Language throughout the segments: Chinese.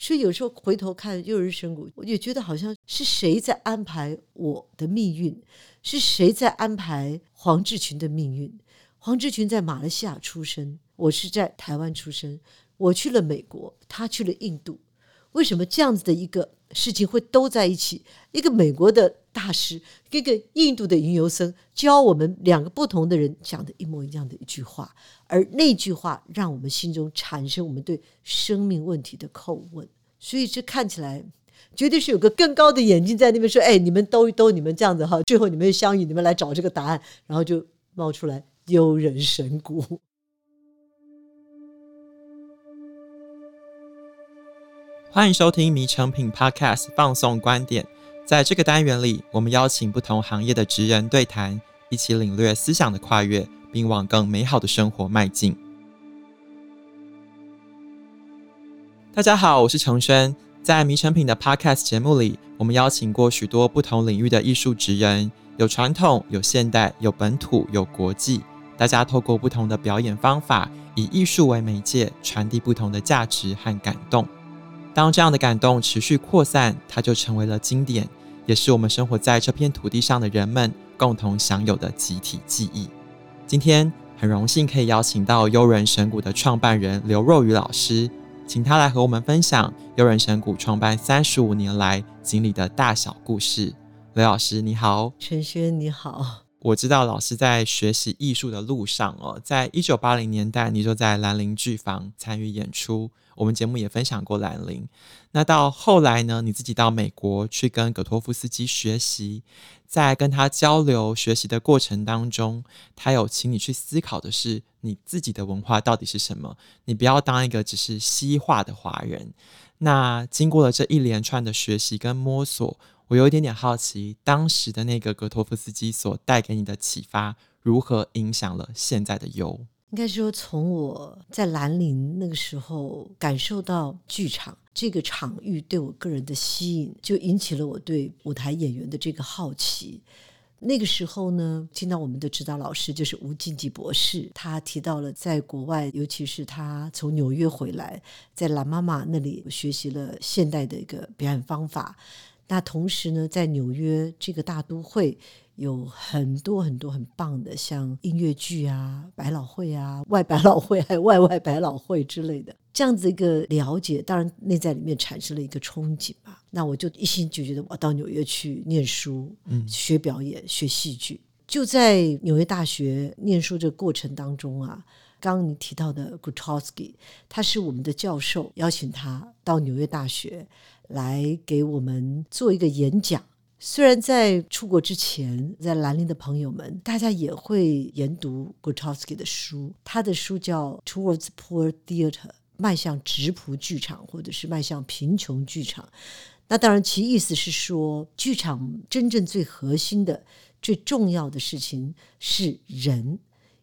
所以有时候回头看《幼人神谷》，我也觉得好像是谁在安排我的命运，是谁在安排黄志群的命运。黄志群在马来西亚出生，我是在台湾出生，我去了美国，他去了印度。为什么这样子的一个事情会都在一起？一个美国的大师跟一个印度的云游僧教我们两个不同的人讲的一模一样的一句话，而那句话让我们心中产生我们对生命问题的叩问。所以这看起来绝对是有个更高的眼睛在那边说，哎，你们兜一兜，你们这样子哈，最后你们相遇，你们来找这个答案，然后就冒出来幽人神谷。欢迎收听迷成品 Podcast 放送观点，在这个单元里，我们邀请不同行业的职人对谈，一起领略思想的跨越，并往更美好的生活迈进。大家好，我是程轩。在迷成品的 Podcast 节目里，我们邀请过许多不同领域的艺术职人，有传统，有现代，有本土，有国际。大家透过不同的表演方法，以艺术为媒介，传递不同的价值和感动。当这样的感动持续扩散，它就成为了经典，也是我们生活在这片土地上的人们共同享有的集体记忆。今天很荣幸可以邀请到幽人神谷的创办人刘若愚老师，请他来和我们分享幽人神谷创办35年来经历的大小故事。刘老师你好。陈轩你好。我知道老师在学习艺术的路上在1980年代你就在兰陵剧坊参与演出，我们节目也分享过兰陵。那到后来呢，你自己到美国去跟葛托夫斯基学习，在跟他交流学习的过程当中，他有请你去思考的是你自己的文化到底是什么，你不要当一个只是西化的华人。那经过了这一连串的学习跟摸索，我有一点点好奇，当时的那个格托夫斯基所带给你的启发，如何影响了现在的幽？应该说，从我在兰陵那个时候感受到剧场这个场域对我个人的吸引，就引起了我对舞台演员的这个好奇。那个时候呢，听到我们的指导老师就是吴晋吉博士，他提到了在国外，尤其是他从纽约回来，在蓝妈妈那里学习了现代的一个表演方法。那同时呢，在纽约这个大都会有很多很多很棒的，像音乐剧啊、百老汇啊、外百老汇还有外外百老汇之类的，这样子一个了解，当然内在里面产生了一个憧憬吧。那我就一心就觉得我到纽约去念书，学表演、学戏剧。就在纽约大学念书这个过程当中啊，刚刚你提到的 Grotowski， 他是我们的教授，邀请他到纽约大学来给我们做一个演讲。虽然在出国之前，在兰陵的朋友们大家也会研读 Grotowski 的书，他的书叫 Towards Poor Theater， 迈向质朴剧场，或者是迈向贫穷剧场。那当然其意思是说，剧场真正最核心的最重要的事情是人，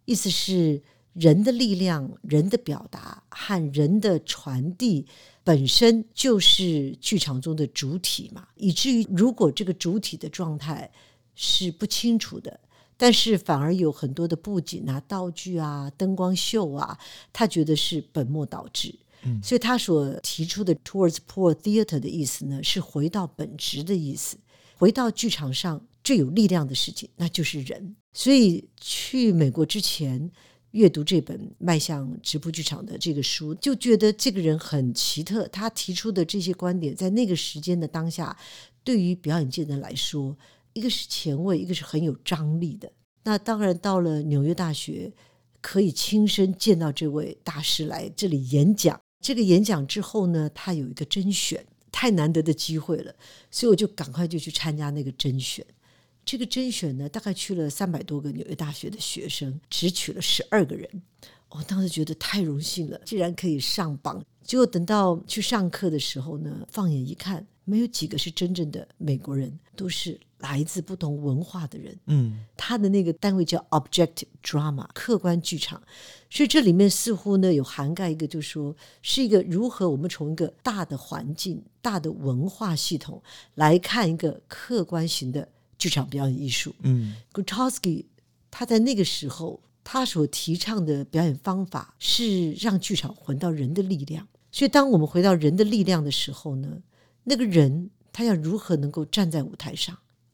意思是人的力量、人的表达和人的传递本身就是剧场中的主体嘛，以至于如果这个主体的状态是不清楚的，但是反而有很多的布景啊、道具啊、灯光秀啊，他觉得是本末倒置。所以他所提出的 Towards Poor Theater 的意思呢，是回到本质的意思，回到剧场上最有力量的事情，那就是人。所以去美国之前阅读这本《迈向质朴剧场》的这个书，就觉得这个人很奇特，他提出的这些观点在那个时间的当下，对于表演界的人来说，一个是前卫，一个是很有张力的。那当然到了纽约大学可以亲身见到这位大师来这里演讲，这个演讲之后呢，他有一个甄选，太难得的机会了，所以我就赶快就去参加那个甄选。这个甄选呢，大概去了300多个纽约大学的学生，只取了12个人。我当时觉得太荣幸了，竟然可以上榜。结果等到去上课的时候呢，放眼一看，没有几个是真正的美国人，都是来自不同文化的人。他的那个单位叫 Objective Drama， 客观剧场。所以这里面似乎呢有涵盖一个，就是说是一个如何我们从一个大的环境、大的文化系统来看一个客观型的剧场表演艺术。Grotowski 他在那个时候他所提倡的表演方法是让剧场回到人的力量，所以当我们回到人的力量的时候呢，那个人他要如何能够站在舞台上。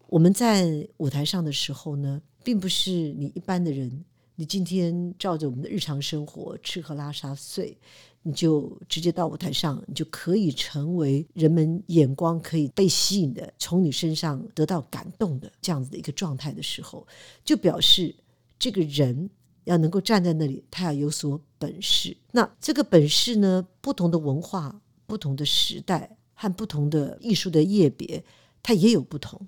我们在舞台上的时候呢，并不是你一般的人，你今天照着我们的日常生活吃喝拉撒睡，你就直接到舞台上，你就可以成为人们眼光可以被吸引的，从你身上得到感动的这样子的一个状态的时候，就表示这个人要能够站在那里，他要有所本事。那这个本事呢，不同的文化、不同的时代和不同的艺术的业别，它也有不同。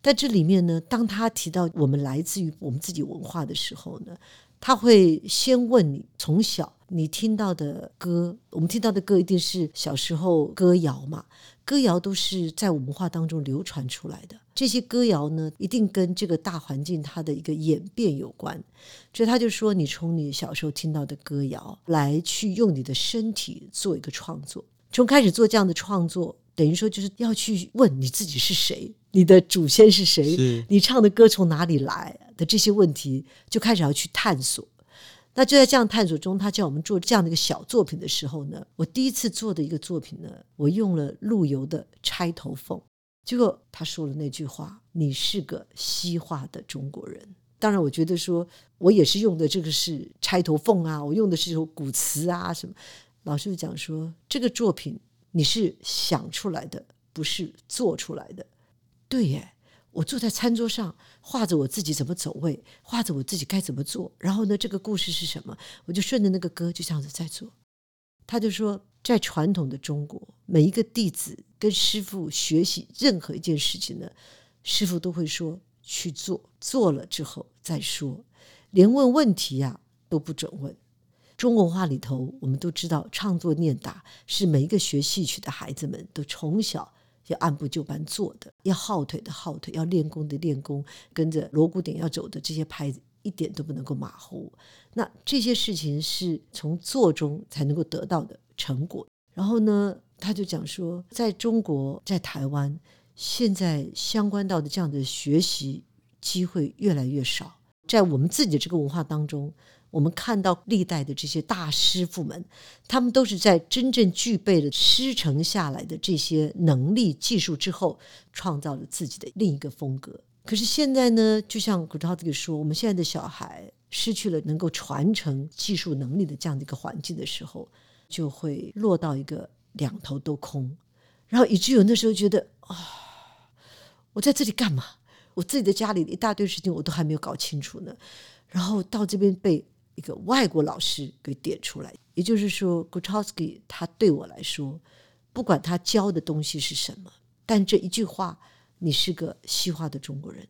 但这里面呢，当他提到我们来自于我们自己文化的时候呢，他会先问你从小你听到的歌，我们听到的歌一定是小时候歌谣嘛，歌谣都是在文化当中流传出来的，这些歌谣呢一定跟这个大环境它的一个演变有关，所以他就说你从你小时候听到的歌谣来去用你的身体做一个创作，从开始做这样的创作，等于说就是要去问你自己是谁，你的祖先是谁，是你唱的歌从哪里来的，这些问题就开始要去探索。那就在这样探索中，他叫我们做这样的一个小作品的时候呢，我第一次做的一个作品呢，我用了陆游的钗头凤，结果他说了那句话，你是个西化的中国人。当然我觉得说我也是用的这个是钗头凤啊，我用的是一首古词啊什么，老师就讲说这个作品你是想出来的，不是做出来的。对耶，我坐在餐桌上画着我自己怎么走位，画着我自己该怎么做，然后呢这个故事是什么，我就顺着那个歌就这样子在做。他就说在传统的中国，每一个弟子跟师父学习任何一件事情呢，师父都会说去做，做了之后再说，连问问题啊都不准问。中国文化里头我们都知道唱作念打是每一个学戏曲的孩子们都从小要按部就班做的，要耗腿的耗腿，要练功的练功，跟着锣鼓点要走的这些拍子一点都不能够马虎。那这些事情是从做中才能够得到的成果。然后呢他就讲说在中国在台湾现在相关到的这样的学习机会越来越少，在我们自己的这个文化当中，我们看到历代的这些大师傅们，他们都是在真正具备了师承下来的这些能力技术之后，创造了自己的另一个风格。可是现在呢，就像 Grotowski 说，我们现在的小孩失去了能够传承技术能力的这样的一个环境的时候，就会落到一个两头都空，然后以至于那时候觉得啊、我在这里干嘛，我自己的家里一大堆事情我都还没有搞清楚呢，然后到这边被一个外国老师给点出来。也就是说 Grotowski 他对我来说，不管他教的东西是什么，但这一句话你是个西化的中国人，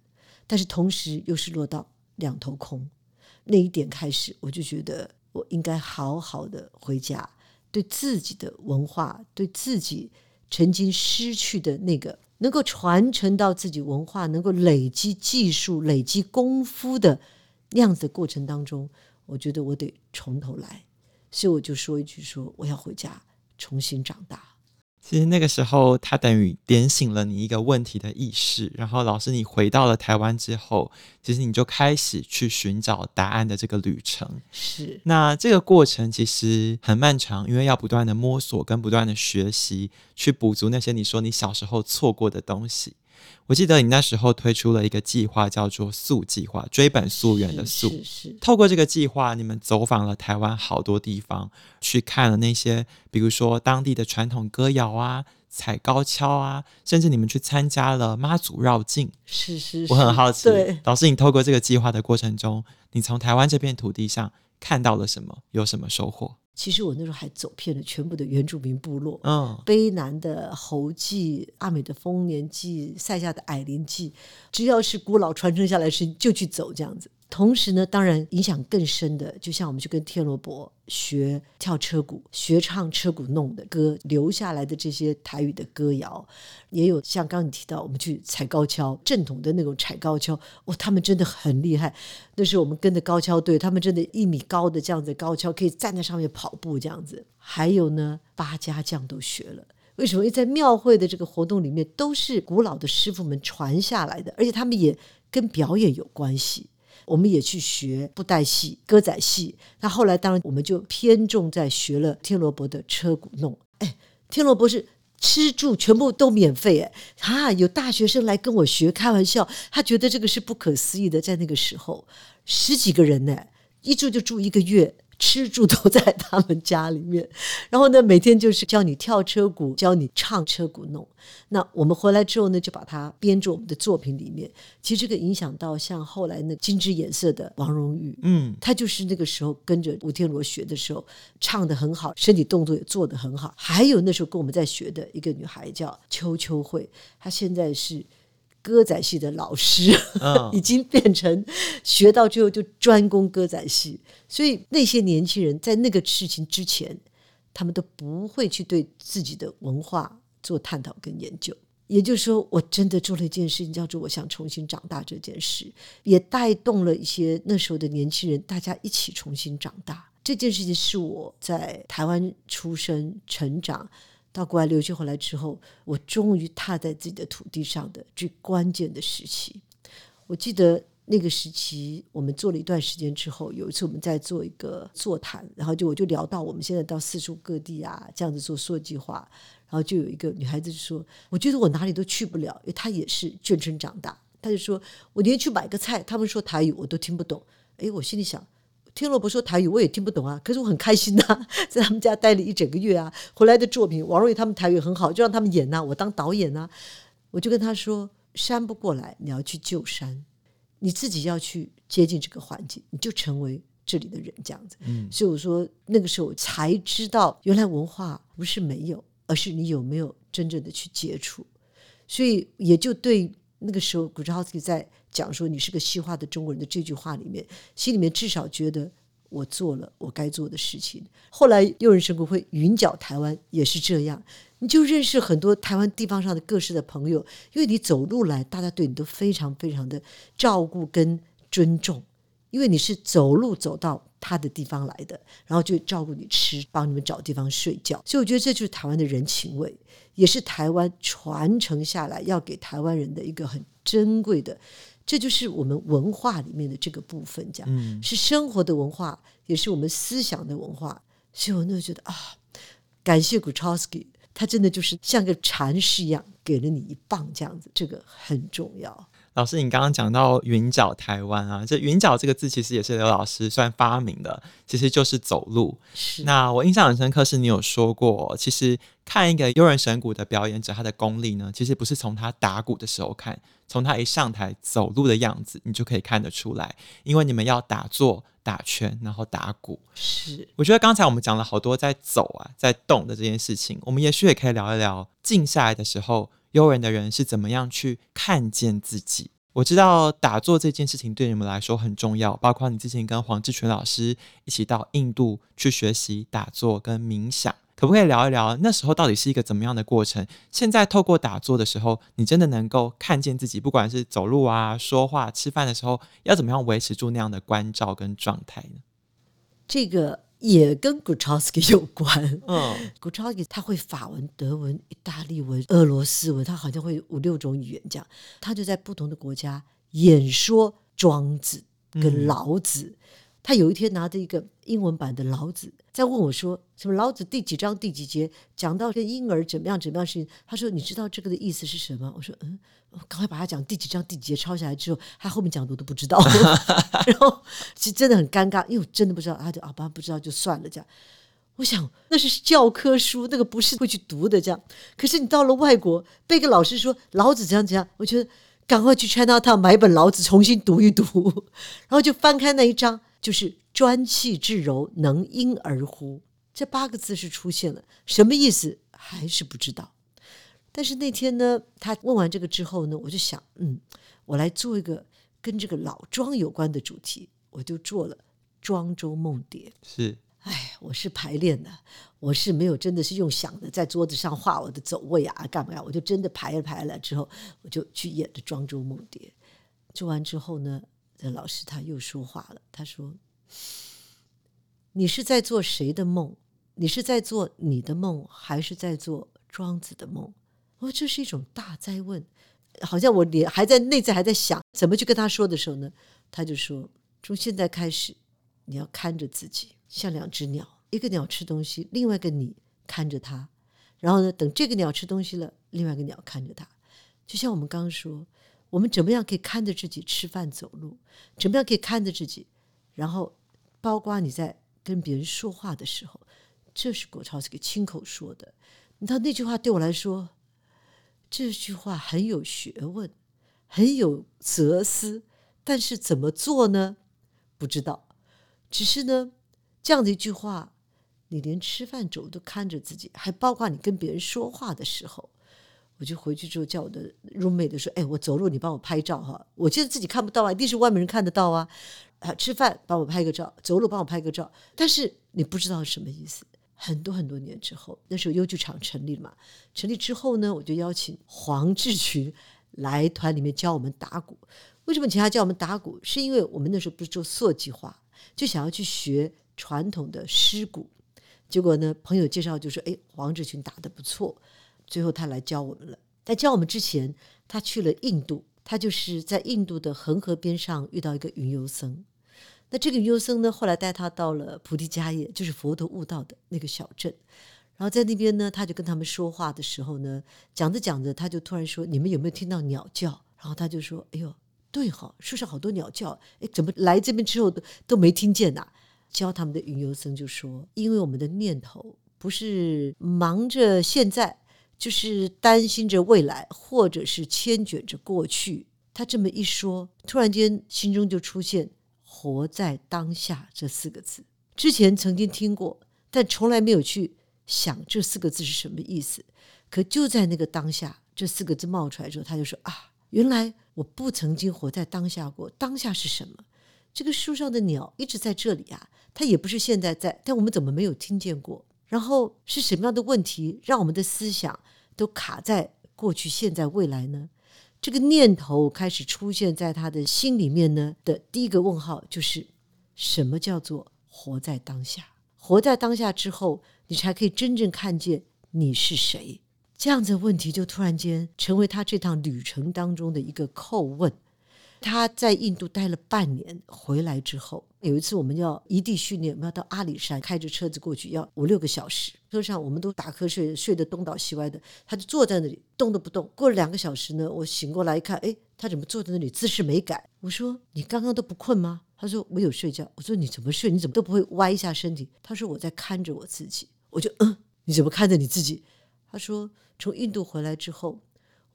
但是同时又是落到两头空，那一点开始我就觉得我应该好好的回家，对自己的文化，对自己曾经失去的那个能够传承到自己文化，能够累积技术累积功夫的那样子的过程当中，我觉得我得从头来，所以我就说一句说我要回家重新长大。其实那个时候他等于点醒了你一个问题的意识，然后老师你回到了台湾之后，其实你就开始去寻找答案的这个旅程。是，那这个过程其实很漫长，因为要不断的摸索跟不断的学习去补足那些你说你小时候错过的东西。我记得你那时候推出了一个计划叫做溯计划，追本溯源的溯。透过这个计划，你们走访了台湾好多地方，去看了那些比如说当地的传统歌谣啊，踩高跷啊，甚至你们去参加了妈祖绕境。是，我很好奇，老师你透过这个计划的过程中，你从台湾这片土地上看到了什么，有什么收获？其实我那时候还走遍了全部的原住民部落，卑南的侯祭、阿美的丰年祭、塞夏的矮林祭，只要是古老传承下来的事情就去走这样子。同时呢，当然影响更深的，就像我们去跟天罗伯学跳车鼓，学唱车鼓弄的歌，留下来的这些台语的歌谣，也有像刚刚你提到我们去踩高跷，正统的那种踩高跷，他们真的很厉害。那时候我们跟着高跷队，他们真的1米高的这样子高跷可以站在上面跑步这样子。还有呢，八家将都学了。为什么？因为在庙会的这个活动里面都是古老的师傅们传下来的，而且他们也跟表演有关系。我们也去学布袋戏、歌仔戏，那后来当然我们就偏重在学了天罗伯的车鼓弄，天龙博士吃住全部都免费啊！有大学生来跟我学，开玩笑，他觉得这个是不可思议的。在那个时候10几个人呢，一住就住1个月，吃住都在他们家里面。然后呢，每天就是教你跳车鼓，教你唱车鼓弄。那我们回来之后呢，就把它编著我们的作品里面。其实这个影响到像后来那金枝演色的王荣玉，他就是那个时候跟着吴天罗学的时候，唱得很好，身体动作也做得很好。还有那时候跟我们在学的一个女孩叫邱秋慧，她现在是歌仔戏的老师，已经变成学到最后就专攻歌仔戏。所以那些年轻人在那个事情之前，他们都不会去对自己的文化做探讨跟研究。也就是说，我真的做了一件事情，叫做我想重新长大这件事，也带动了一些那时候的年轻人，大家一起重新长大。这件事情是我在台湾出生成长，到国外留学回来之后，我终于踏在自己的土地上的最关键的时期。我记得那个时期我们做了一段时间之后，有一次我们在做一个座谈，然后我就聊到我们现在到四处各地啊，这样子做硕计划。然后就有一个女孩子就说，我觉得我哪里都去不了，因为她也是眷村长大。她就说，我连去买个菜他们说台语我都听不懂。我心里想，天罗伯说台语我也听不懂啊，可是我很开心啊，在他们家待了1整个月啊。回来的作品，王荣玉他们台语很好，就让他们演啊，我当导演啊。我就跟他说，山不过来，你要去救山，你自己要去接近这个环境，你就成为这里的人，这样子。所以我说那个时候我才知道，原来文化不是没有，而是你有没有真正的去接触。所以也就对那个时候 Grotowski 在讲说你是个西化的中国人的这句话里面，心里面至少觉得我做了我该做的事情。后来又人神鼓会云脚台湾也是这样，你就认识很多台湾地方上的各式的朋友，因为你走路来，大家对你都非常非常的照顾跟尊重，因为你是走路走到他的地方来的，然后就照顾你吃，帮你们找地方睡觉。所以我觉得这就是台湾的人情味，也是台湾传承下来要给台湾人的一个很珍贵的，这就是我们文化里面的这个部分，这样，是生活的文化，也是我们思想的文化。所以我就觉得感谢 Grotowski， 他真的就是像个禅师一样给了你一棒，这样子，这个很重要。老师，你刚刚讲到云脚台湾啊，这云脚这个字其实也是刘老师算发明的，其实就是走路。那我印象很深刻是你有说过，其实看一个悠人神鼓的表演者，他的功力呢，其实不是从他打鼓的时候看，从他一上台走路的样子你就可以看得出来，因为你们要打坐、打拳，然后打鼓。是，我觉得刚才我们讲了好多在走啊、在动的这件事情，我们也许也可以聊一聊静下来的时候，悠人的人是怎么样去看见自己。我知道打坐这件事情对你们来说很重要，包括你之前跟黄志全老师一起到印度去学习打坐跟冥想，可不可以聊一聊那时候到底是一个怎么样的过程？现在透过打坐的时候，你真的能够看见自己，不管是走路啊、说话、吃饭的时候，要怎么样维持住那样的关照跟状态呢？这个也跟 Grotowski 有关。Grotowski 他会法文、德文、意大利文、俄罗斯文，他好像会5、6种语言这样。他就在不同的国家演说庄子跟老子。他有一天拿着一个英文版的老子，在问我说，什么老子第几章第几节讲到跟婴儿怎么样怎么样的事情，他说你知道这个的意思是什么？我说我赶快把他讲第几章第几节抄下来之后，他后面讲的我都不知道。然后其实真的很尴尬，因为我真的不知道，他就不知道就算了这样。我想那是教科书，那个不是会去读的这样。可是你到了外国被个老师说老子怎样怎样，我觉得赶快去 Chinatown 买一本老子重新读一读。然后就翻开那一章，就是专气致柔，能婴儿乎，这8个字是出现了，什么意思还是不知道。但是那天呢，他问完这个之后呢，我就想我来做一个跟这个老庄有关的主题，我就做了庄周梦蝶。是，我是排练的，我是没有真的是用想的在桌子上画我的走位啊干嘛，我就真的排了之后，我就去演了庄周梦蝶。做完之后呢，老师他又说话了，他说，你是在做谁的梦？你是在做你的梦，还是在做庄子的梦？我这是一种大哉问。好像我也还在内在还在想怎么去跟他说的时候呢，他就说，从现在开始你要看着自己，像2只鸟，一个鸟吃东西，另外一个你看着它，然后呢，等这个鸟吃东西了，另外一个鸟看着它。就像我们刚刚说，我们怎么样可以看着自己吃饭走路，怎么样可以看着自己，然后包括你在跟别人说话的时候，这是Grotowski亲口说的。他那句话对我来说，这句话很有学问，很有哲思，但是怎么做呢？不知道。只是呢，这样的一句话，你连吃饭走都看着自己，还包括你跟别人说话的时候。我就回去之后叫我的 roommate 说，哎，我走路你帮我拍照哈，我觉得自己看不到啊，一定是外面人看得到啊。吃饭帮我拍个照，走路帮我拍个照，但是你不知道什么意思。很多很多年之后，那时候优剧场成立了嘛，成立之后呢，我就邀请黄志群来团里面教我们打鼓。为什么请他教我们打鼓？是因为我们那时候不是做塑计划，就想要去学传统的诗鼓。结果呢，朋友介绍就说，哎，黄志群打得不错。最后他来教我们了，在教我们之前，他去了印度，他就是在印度的恒河边上遇到一个云游僧。那这个云游僧呢，后来带他到了菩提迦叶，就是佛陀悟道的那个小镇。然后在那边呢，他就跟他们说话的时候呢，讲着讲着，他就突然说：“你们有没有听到鸟叫？”然后他就说：“哎呦，对哈，树上好多鸟叫，哎，怎么来这边之后都没听见呐？”教他们的云游僧就说：“因为我们的念头不是忙着现在。”就是担心着未来，或者是牵卷着过去。他这么一说，突然间心中就出现活在当下这四个字。之前曾经听过，但从来没有去想这四个字是什么意思。可就在那个当下，这四个字冒出来之后，他就说啊，原来我不曾经活在当下过。当下是什么？这个树上的鸟一直在这里啊，它也不是现在在，但我们怎么没有听见过？然后是什么样的问题让我们的思想都卡在过去、现在、未来呢？这个念头开始出现在他的心里面呢的第一个问号就是什么叫做活在当下？活在当下之后，你才可以真正看见你是谁。这样子的问题就突然间成为他这趟旅程当中的一个叩问。他在印度待了半年，回来之后有一次我们要移地训练，我们要到阿里山，开着车子过去要5-6个小时，车上我们都打瞌睡，睡得东倒西歪的，他就坐在那里动都不动。过了2个小时呢，我醒过来一看，哎，他怎么坐在那里姿势没改？我说你刚刚都不困吗？他说我有睡觉。我说你怎么睡？你怎么都不会歪一下身体？他说我在看着我自己。我就你怎么看着你自己？他说从印度回来之后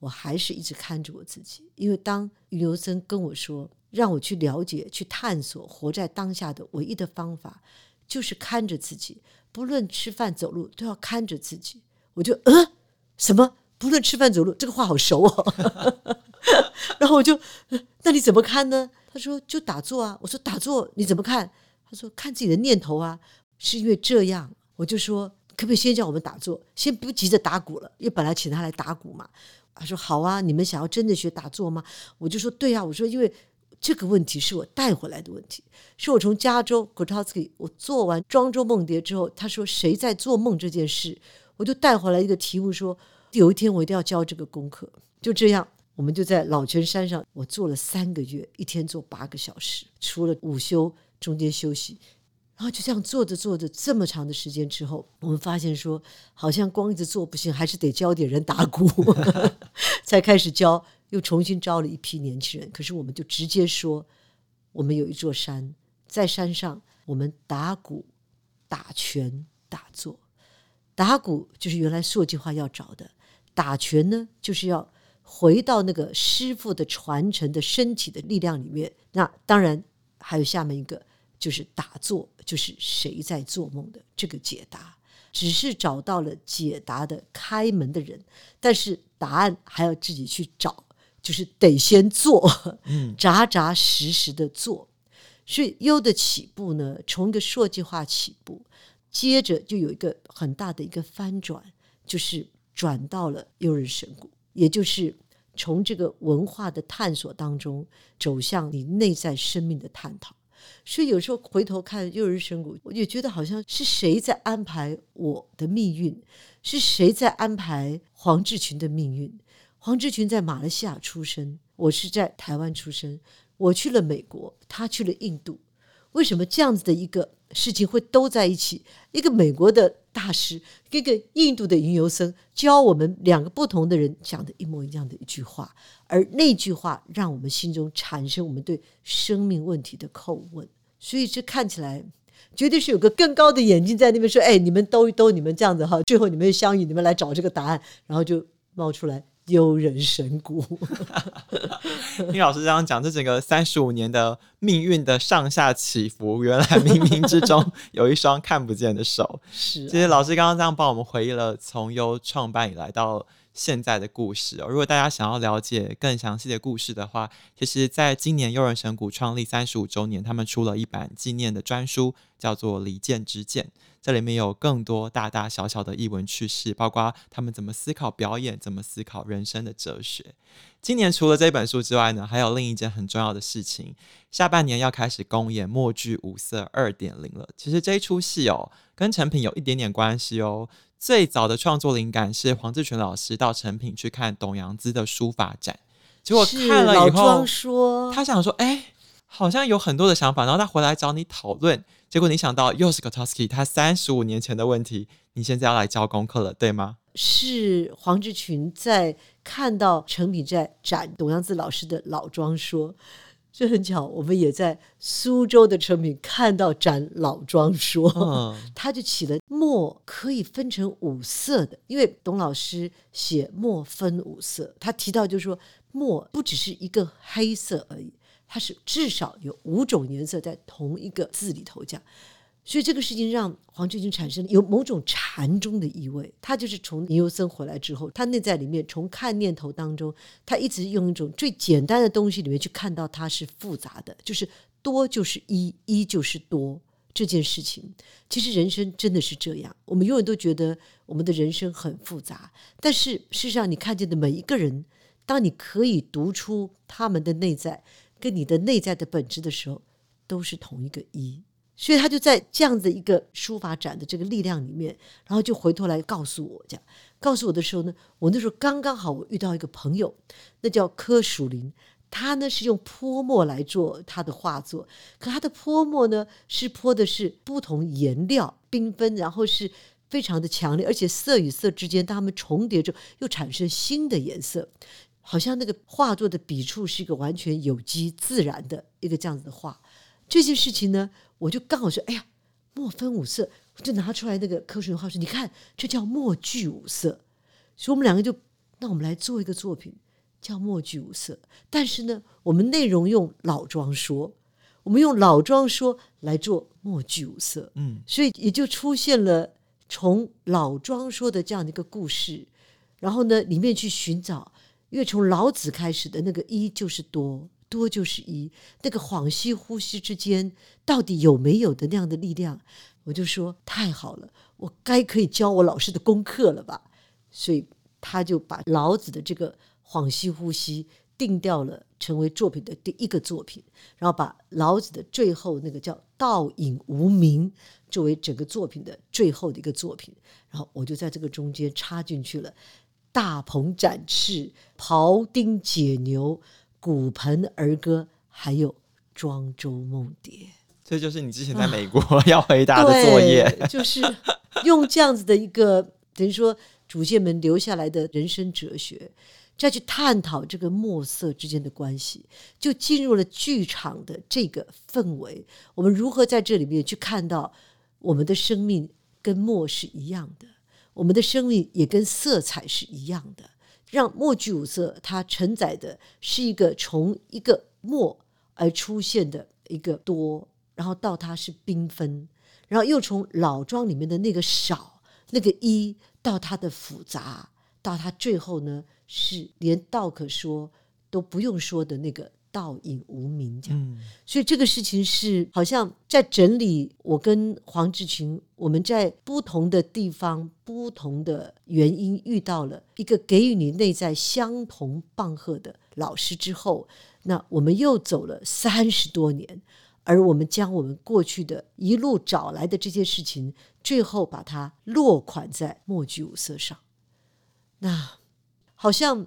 我还是一直看着我自己，因为当云游僧跟我说，让我去了解、去探索、活在当下的唯一的方法，就是看着自己，不论吃饭、走路都要看着自己。我就什么？不论吃饭、走路，这个话好熟哦。然后我就，那你怎么看呢？他说就打坐啊。我说打坐你怎么看？他说看自己的念头啊。是因为这样，我就说可不可以先叫我们打坐，先不急着打鼓了，因为本来请他来打鼓嘛。他说好啊，你们想要真的学打坐吗？我就说对啊，我说因为这个问题是我带回来的问题，是我从加州 Grotowski 我做完庄周梦蝶之后，他说谁在做梦这件事，我就带回来一个题目，说有一天我一定要教这个功课。就这样我们就在老泉山上我做了3个月，一天做8个小时，除了午休中间休息。然后就这样做着做着这么长的时间之后，我们发现说好像光一直做不行，还是得教点人打鼓。才开始教，又重新招了一批年轻人。可是我们就直接说我们有一座山，在山上我们打鼓、打拳、打坐。打鼓就是原来塑计划要找的，打拳呢就是要回到那个师父的传承的身体的力量里面。那当然还有下面一个就是打坐，就是谁在做梦的这个解答。只是找到了解答的开门的人，但是答案还要自己去找，就是得先做，扎扎实实的做。所以优的起步呢，从一个硕计划起步，接着就有一个很大的一个翻转，就是转到了优人神鼓，也就是从这个文化的探索当中走向你内在生命的探讨。所以有时候回头看幼人神鼓，我也觉得好像是谁在安排我的命运，是谁在安排黄志群的命运。黄志群在马来西亚出生，我是在台湾出生，我去了美国，他去了印度。为什么这样子的一个事情会都在一起？一个美国的大师，这个印度的云游僧教我们两个不同的人讲的一模一样的一句话，而那句话让我们心中产生我们对生命问题的叩问。所以这看起来绝对是有个更高的眼睛在那边说，哎，你们兜一兜，你们这样子哈，最后你们相遇，你们来找这个答案，然后就冒出来丢人神鼓。听老师这样讲，这整个35年的命运的上下起伏，原来冥冥之中有一双看不见的手。是、啊，其实老师刚刚这样帮我们回忆了从优创办以来到现在的故事、哦、如果大家想要了解更详细的故事的话，其实在今年优人神鼓创立35周年，他们出了一版纪念的专书，叫做《离间之剑》，这里面有更多大大小小的艺文趣事，包括他们怎么思考表演，怎么思考人生的哲学。今年除了这本书之外呢，还有另一件很重要的事情，下半年要开始公演默剧五色 2.0 了。其实这一出戏哦，跟成品有一点点关系哦。最早的创作灵感是黄志全老师到成品去看董阳孜的书法展，结果看了以后，老庄说他想说，哎，好像有很多的想法，然后他回来找你讨论，结果你想到又是 Grotowski 他35年前的问题，你现在要来交功课了，对吗？是黄志群在看到成品在展董阳孜老师的老庄说，这很巧，我们也在苏州的成品看到展老庄说、他就起了墨可以分成五色的，因为董老师写墨分五色，他提到就是说墨不只是一个黑色而已，它是至少有5种颜色在同一个字里头讲，所以这个事情让黄志群产生有某种禅宗的意味。他就是从尼尤森回来之后，他内在里面从看念头当中，他一直用一种最简单的东西里面去看到它是复杂的，就是多就是一，一就是多这件事情。其实人生真的是这样，我们永远都觉得我们的人生很复杂，但是事实上你看见的每一个人，当你可以读出他们的内在跟你的内在的本质的时候，都是同一个一。所以他就在这样的一个书法展的这个力量里面，然后就回头来告诉我，这样告诉我的时候呢，我那时候刚刚好我遇到一个朋友，那叫柯淑林，他呢是用泼墨来做他的画作，可他的泼墨呢是泼的是不同颜料缤纷，然后是非常的强烈，而且色与色之间当它们重叠之后又产生新的颜色，好像那个画作的笔触是一个完全有机自然的一个这样子的画。这件事情呢，我就刚好说，哎呀，墨分五色，我就拿出来那个柯淑云画说，你看，这叫墨剧五色。所以我们两个就，那我们来做一个作品，叫墨剧五色。但是呢，我们内容用老庄说，我们用老庄说来做墨剧五色。嗯，所以也就出现了从老庄说的这样的一个故事，然后呢，里面去寻找，因为从老子开始的那个一就是多。多就是一，那个恍兮惚兮之间到底有没有的那样的力量，我就说太好了，我该可以教我老师的功课了吧。所以他就把老子的这个恍兮惚兮定掉了，成为作品的第一个作品，然后把老子的最后那个叫道隐无名作为整个作品的最后的一个作品，然后我就在这个中间插进去了大鹏展翅、庖丁解牛、骨盆儿歌，还有庄周梦蝶。这就是你之前在美国要回答的作业、就是用这样子的一个等于说祖先们留下来的人生哲学，再去探讨这个墨色之间的关系，就进入了剧场的这个氛围，我们如何在这里面去看到我们的生命跟墨是一样的，我们的生命也跟色彩是一样的，让墨剧五色它承载的是一个从一个墨而出现的一个多，然后到它是缤纷，然后又从老庄里面的那个少那个一到它的复杂，到它最后呢是连道可说都不用说的那个道隐无名这样、所以这个事情是好像在整理我跟黄志群，我们在不同的地方不同的原因遇到了一个给予你内在相同棒喝的老师之后，那我们又走了30多年，而我们将我们过去的一路找来的这些事情最后把它落款在墨剧五色上，那好像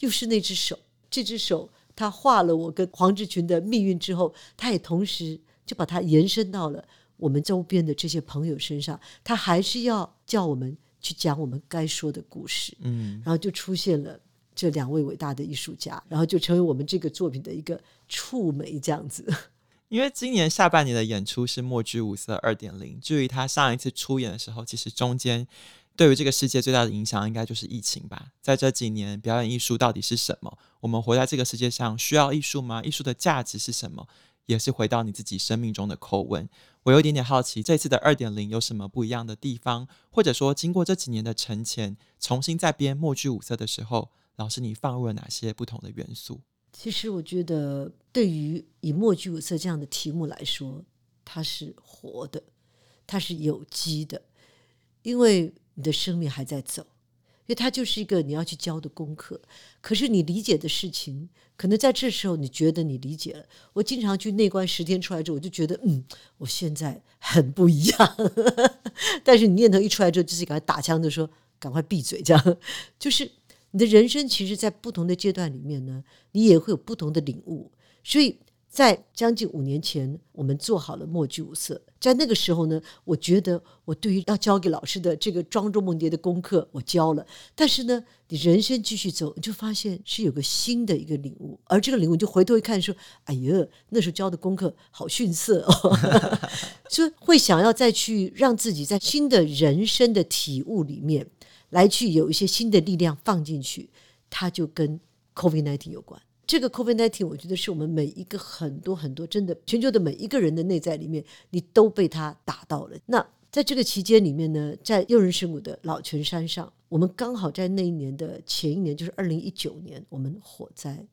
又是那只手，这只手他画了我跟黄志群的命运之后，他也同时就把它延伸到了我们周边的这些朋友身上，他还是要叫我们去讲我们该说的故事。嗯，然后就出现了这两位伟大的艺术家，然后就成为我们这个作品的一个触媒这样子。因为今年下半年的演出是墨居五色 2.0， 至于他上一次出演的时候，其实中间对于这个世界最大的影响应该就是疫情吧。在这几年，表演艺术到底是什么？我们活在这个世界上需要艺术吗？艺术的价值是什么？也是回到你自己生命中的叩问。我有一点点好奇，这次的 2.0 有什么不一样的地方，或者说经过这几年的沉潜，重新再编墨居五色的时候，老师你放入了哪些不同的元素？其实我觉得对于以墨居五色这样的题目来说，它是活的，它是有机的，因为你的生命还在走，因为它就是一个你要去教的功课。可是你理解的事情，可能在这时候你觉得你理解了。我经常去内观10天出来之后，我就觉得我现在很不一样但是你念头一出来之后，就是赶快打枪的说赶快闭嘴，这样就是你的人生其实在不同的阶段里面呢，你也会有不同的领悟。所以在将近5年前，我们做好了墨居五色。在那个时候呢，我觉得我对于要交给老师的这个庄周梦蝶的功课我交了，但是呢你人生继续走，你就发现是有个新的一个领悟，而这个领悟就回头一看说，哎呀，那时候交的功课好逊色哦所以会想要再去让自己在新的人生的体悟里面来去有一些新的力量放进去。它就跟 COVID-19 有关。这个 COVID-19 我觉得是我们每一个很多真的全球的每一个人的内在里面，你都被它打到了。那在这个期间里面呢，在右人神谷的老泉山上，我们刚好在那一年的前一年，就是2019年我们火灾。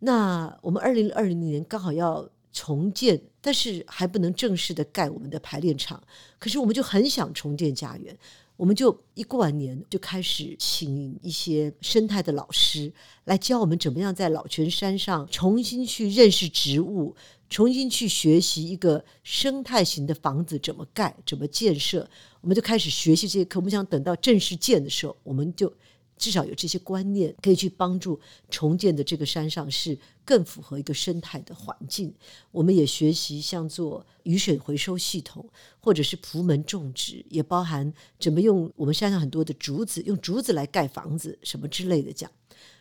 那我们2020年刚好要重建，但是还不能正式的盖我们的排练场，可是我们就很想重建家园。我们就一过完年就开始请一些生态的老师来教我们怎么样在老泉山上重新去认识植物，重新去学习一个生态型的房子怎么盖怎么建设。我们就开始学习这些课，我们想等到正式建的时候，我们就至少有这些观念可以去帮助重建的这个山上是更符合一个生态的环境。我们也学习像做雨水回收系统，或者是圃门种植，也包含怎么用我们山上很多的竹子，用竹子来盖房子什么之类的讲。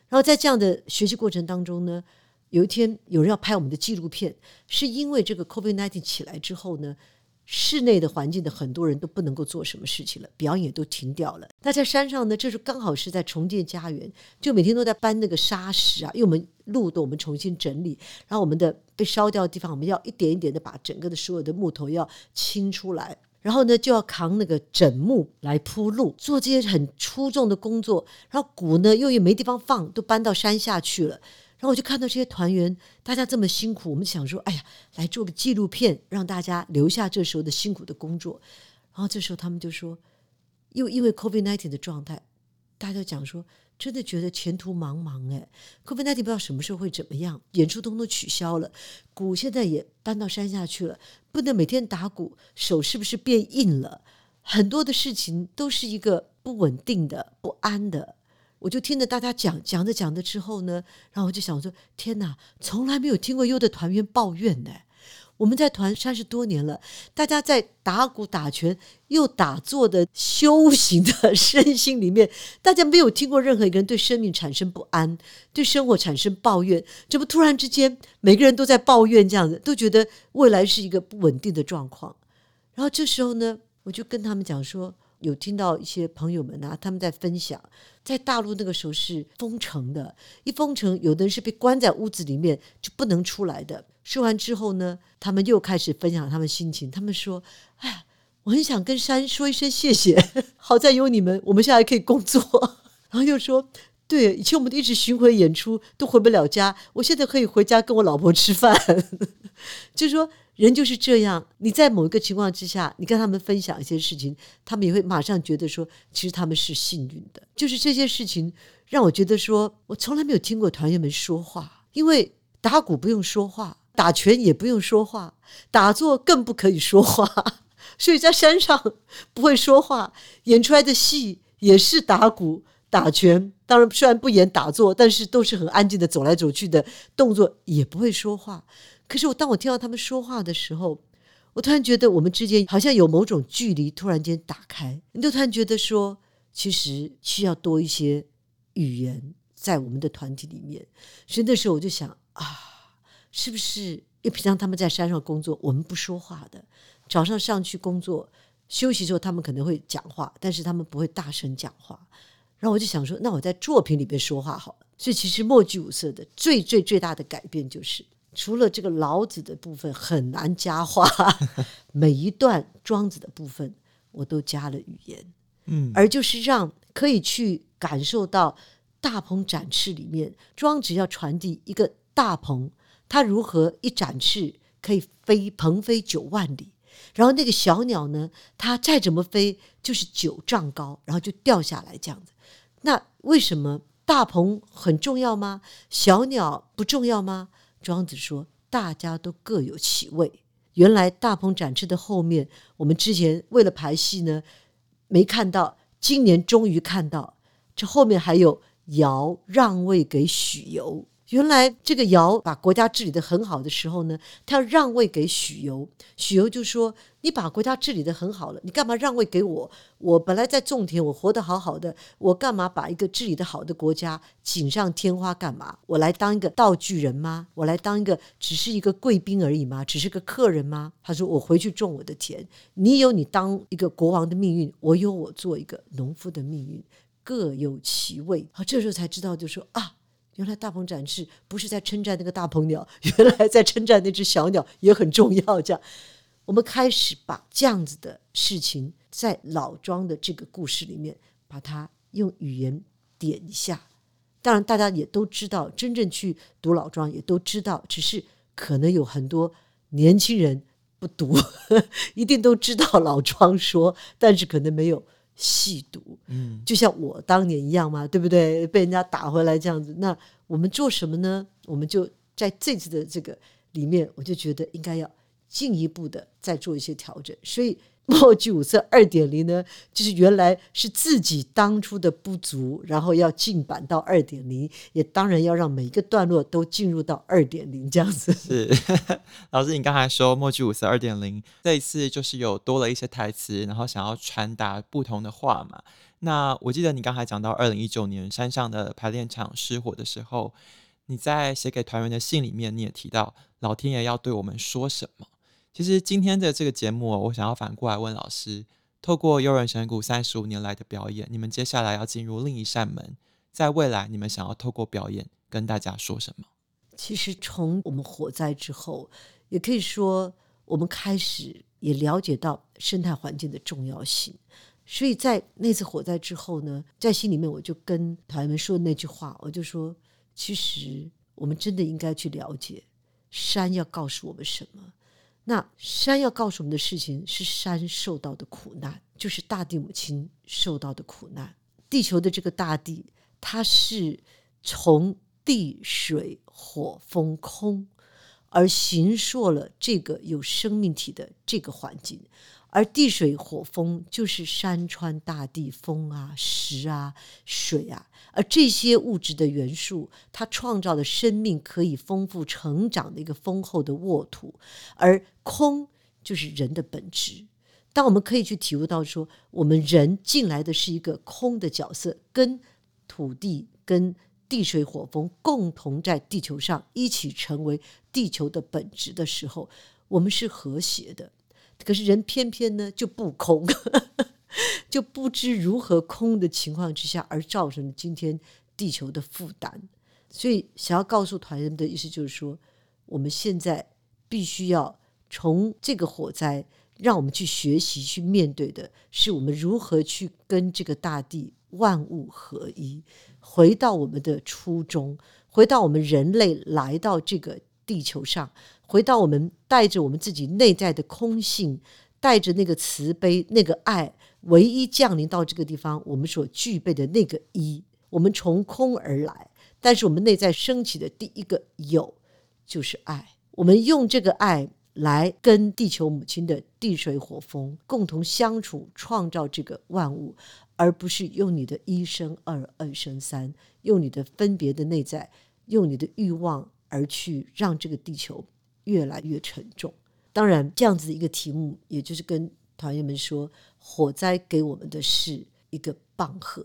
然后在这样的学习过程当中呢，有一天有人要拍我们的纪录片，是因为这个 COVID-19 起来之后呢，室内的环境的很多人都不能够做什么事情了，表演也都停掉了。那在山上呢，这是刚好是在重建家园，就每天都在搬那个沙石啊，因为我们路的我们重新整理，然后我们的被烧掉的地方，我们要一点一点的把整个的所有的木头要清出来，然后呢就要扛那个枕木来铺路，做这些很粗重的工作。然后骨呢又也没地方放，都搬到山下去了。然后我就看到这些团员大家这么辛苦，我们想说哎呀，来做个纪录片让大家留下这时候的辛苦的工作。然后这时候他们就说，又因为 COVID-19 的状态，大家讲说真的觉得前途茫茫哎，COVID-19 不知道什么时候会怎么样，演出都取消了，鼓现在也搬到山下去了，不能每天打鼓，手是不是变硬了，很多的事情都是一个不稳定的不安的。我就听着大家讲着之后呢，然后我就想说，天哪，从来没有听过优的团员抱怨呢。我们在团30多年了，大家在打鼓打拳又打坐的修行的身心里面，大家没有听过任何一个人对生命产生不安，对生活产生抱怨。怎么突然之间每个人都在抱怨，这样子都觉得未来是一个不稳定的状况。然后这时候呢，我就跟他们讲说，有听到一些朋友们啊，他们在分享，在大陆那个时候是封城的，一封城有的人是被关在屋子里面就不能出来的。说完之后呢，他们又开始分享他们心情，他们说，哎呀，我很想跟山说一声谢谢，好在有你们，我们现在可以工作。然后又说，对，以前我们一直巡回演出都回不了家，我现在可以回家跟我老婆吃饭就是说人就是这样，你在某一个情况之下，你跟他们分享一些事情，他们也会马上觉得说其实他们是幸运的。就是这些事情让我觉得说，我从来没有听过团员们说话，因为打鼓不用说话，打拳也不用说话，打坐更不可以说话，所以在山上不会说话，演出来的戏也是打鼓打拳，当然虽然不演打坐，但是都是很安静的走来走去的动作，也不会说话。可是我当我听到他们说话的时候，我突然觉得我们之间好像有某种距离突然间打开，你就突然觉得说其实需要多一些语言在我们的团体里面。所以那时候我就想啊，是不是因为平常他们在山上工作我们不说话的，早上上去工作休息之后他们可能会讲话，但是他们不会大声讲话。然后我就想说那我在作品里面说话好了。所以其实默剧五色的最大的改变就是除了这个老子的部分很难加话，每一段庄子的部分我都加了语言，而就是让可以去感受到大鹏展翅里面庄子要传递一个大鹏它如何一展翅可以飞鹏飞9万里，然后那个小鸟呢它再怎么飞就是9丈高，然后就掉下来这样子。那为什么大鹏很重要吗？小鸟不重要吗？庄子说大家都各有其位。原来大鹏展翅的后面我们之前为了排戏呢没看到，今年终于看到这后面还有尧让位给许由。原来这个尧把国家治理得很好的时候呢，他要让位给许由，许由就说你把国家治理得很好了，你干嘛让位给我？我本来在种田我活得好好的，我干嘛把一个治理得好的国家锦上添花干嘛？我来当一个道具人吗？我来当一个只是一个贵宾而已吗？只是个客人吗？他说我回去种我的田，你有你当一个国王的命运，我有我做一个农夫的命运，各有其位。这时候才知道就说啊，原来大鹏展翅不是在称赞那个大鹏鸟，原来在称赞那只小鸟也很重要。这样我们开始把这样子的事情在老庄的这个故事里面把它用语言点一下。当然大家也都知道，真正去读老庄也都知道，只是可能有很多年轻人不读一定都知道老庄说，但是可能没有细读，就像我当年一样嘛，对不对？被人家打回来这样子。那我们做什么呢？我们就在这次的这个里面，我就觉得应该要进一步的再做一些调整。所以默剧五色 2.0 呢，就是原来是自己当初的不足，然后要进版到 2.0， 也当然要让每一个段落都进入到 2.0 这样子。是老师你刚才说默剧五色 2.0 这一次就是有多了一些台词，然后想要传达不同的话嘛。那我记得你刚才讲到2019年山上的排练场失火的时候，你在写给团员的信里面你也提到老天爷要对我们说什么。其实今天的这个节目，我想要反过来问老师，透过悠人神鼓35年来的表演，你们接下来要进入另一扇门，在未来你们想要透过表演跟大家说什么？其实从我们火灾之后，也可以说我们开始也了解到生态环境的重要性，所以在那次火灾之后呢，在心里面我就跟团员们说那句话，我就说其实我们真的应该去了解山要告诉我们什么。那山要告诉我们的事情是山受到的苦难，就是大地母亲受到的苦难。地球的这个大地它是从地水火风空而形塑了这个有生命体的这个环境，而地水火风就是山川大地风啊石啊水啊，而这些物质的元素它创造了生命可以丰富成长的一个丰厚的沃土。而空就是人的本质，当我们可以去体悟到说我们人进来的是一个空的角色，跟土地跟地水火风共同在地球上一起成为地球的本质的时候，我们是和谐的。可是人偏偏呢就不空就不知如何空的情况之下，而造成今天地球的负担。所以想要告诉团员的意思就是说，我们现在必须要从这个火灾让我们去学习去面对的是我们如何去跟这个大地万物合一，回到我们的初衷，回到我们人类来到这个地球上，回到我们带着我们自己内在的空性，带着那个慈悲那个爱唯一降临到这个地方，我们所具备的那个一，我们从空而来，但是我们内在升起的第一个有就是爱，我们用这个爱来跟地球母亲的地水火风共同相处，创造这个万物，而不是用你的一生二二生三，用你的分别的内在，用你的欲望而去让这个地球越来越沉重。当然这样子的一个题目，也就是跟团员们说火灾给我们的是一个棒喝，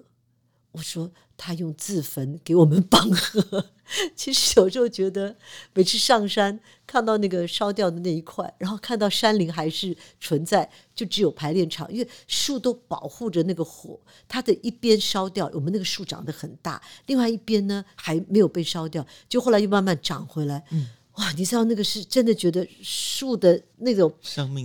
我说他用自焚给我们棒喝。其实有时候觉得每次上山看到那个烧掉的那一块，然后看到山林还是存在，就只有排练场，因为树都保护着那个火，它的一边烧掉，我们那个树长得很大，另外一边呢还没有被烧掉，就后来又慢慢长回来。哇，你知道那个是真的觉得树的那种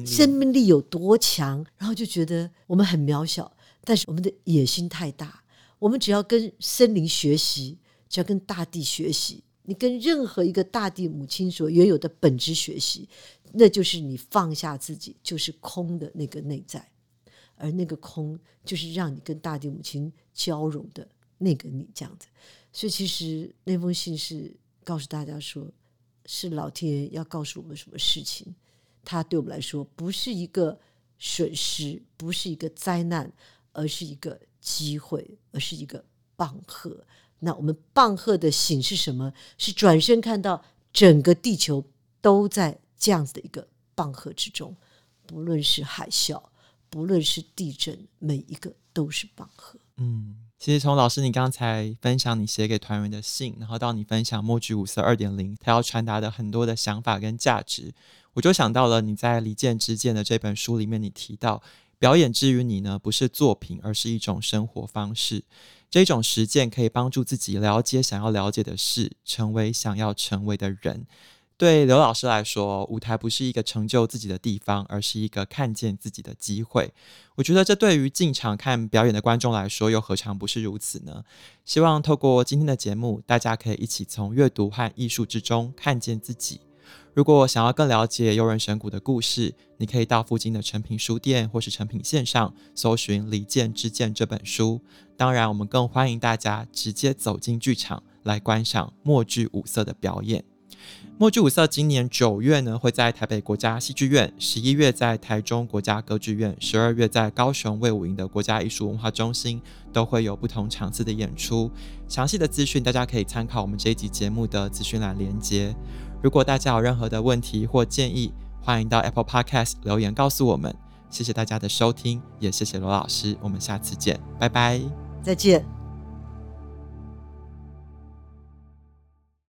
生命力有多强，然后就觉得我们很渺小，但是我们的野心太大。我们只要跟森林学习，只要跟大地学习，你跟任何一个大地母亲所原有的本质学习，那就是你放下自己，就是空的那个内在，而那个空就是让你跟大地母亲交融的那个你，这样子。所以其实那封信是告诉大家说，是老天爷要告诉我们什么事情，它对我们来说不是一个损失，不是一个灾难，而是一个机会，而是一个棒喝。那我们棒喝的醒是什么？是转身看到整个地球都在这样子的一个棒喝之中，不论是海啸，不论是地震，每一个都是棒喝。其实从老师你刚才分享你写给团员的信，然后到你分享默剧 52.0 他要传达的很多的想法跟价值，我就想到了你在李健之健的这本书里面你提到，表演之于你呢，不是作品，而是一种生活方式，这种实践可以帮助自己了解想要了解的事，成为想要成为的人。对刘老师来说，舞台不是一个成就自己的地方，而是一个看见自己的机会。我觉得这对于进场看表演的观众来说，又何尝不是如此呢？希望透过今天的节目，大家可以一起从阅读和艺术之中看见自己。如果想要更了解悠人神鼓的故事，你可以到附近的诚品书店或是诚品线上搜寻李健之健这本书。当然我们更欢迎大家直接走进剧场来观赏默剧五色的表演。默剧五色今年9月呢会在台北国家戏剧院，11月在台中国家歌剧院，12月在高雄卫武营的国家艺术文化中心都会有不同场次的演出。详细的资讯大家可以参考我们这一集节目的资讯栏连结。如果大家有任何的问题或建议，欢迎到 Apple Podcast 留言告诉我们。谢谢大家的收听，也谢谢罗老师，我们下次见，拜拜，再见。